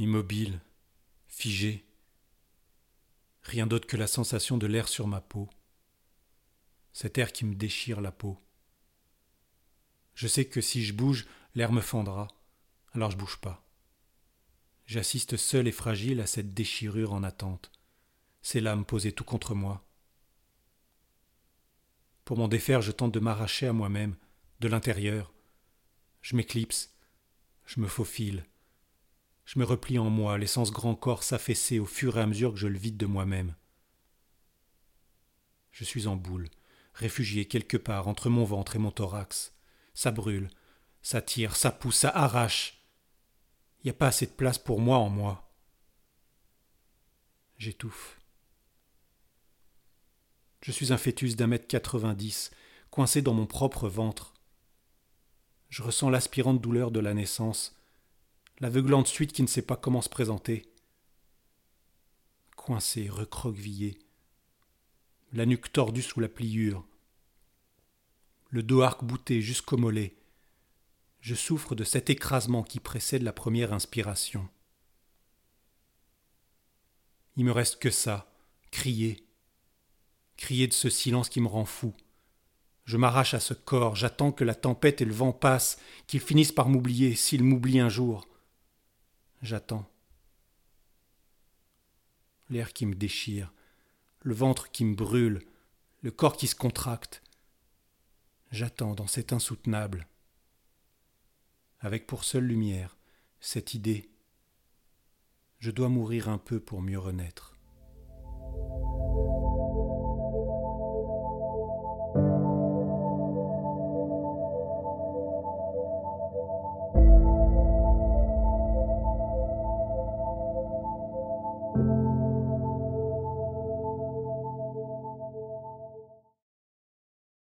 immobile, figé, rien d'autre que la sensation de l'air sur ma peau, cet air qui me déchire la peau. Je sais que si je bouge, l'air me fendra, alors je bouge pas. J'assiste seul et fragile à cette déchirure en attente, ces lames posées tout contre moi. Pour m'en défaire, je tente de m'arracher à moi-même, de l'intérieur. Je m'éclipse, je me faufile, je me replie en moi, laissant ce grand corps s'affaisser au fur et à mesure que je le vide de moi-même. Je suis en boule, réfugié quelque part entre mon ventre et mon thorax. Ça brûle, ça tire, ça pousse, ça arrache. Il n'y a pas assez de place pour moi en moi. J'étouffe. Je suis un fœtus d'1m90, coincé dans mon propre ventre. Je ressens l'aspirante douleur de la naissance, l'aveuglante suite qui ne sait pas comment se présenter. Coincé, recroquevillé, la nuque tordue sous la pliure, le dos arc-bouté jusqu'au mollet. Je souffre de cet écrasement qui précède la première inspiration. Il me reste que ça, crier. Crier de ce silence qui me rend fou. Je m'arrache à ce corps, j'attends que la tempête et le vent passent, qu'ils finissent par m'oublier, s'ils m'oublient un jour. J'attends. L'air qui me déchire, le ventre qui me brûle, le corps qui se contracte. J'attends dans cet insoutenable, avec pour seule lumière cette idée. Je dois mourir un peu pour mieux renaître.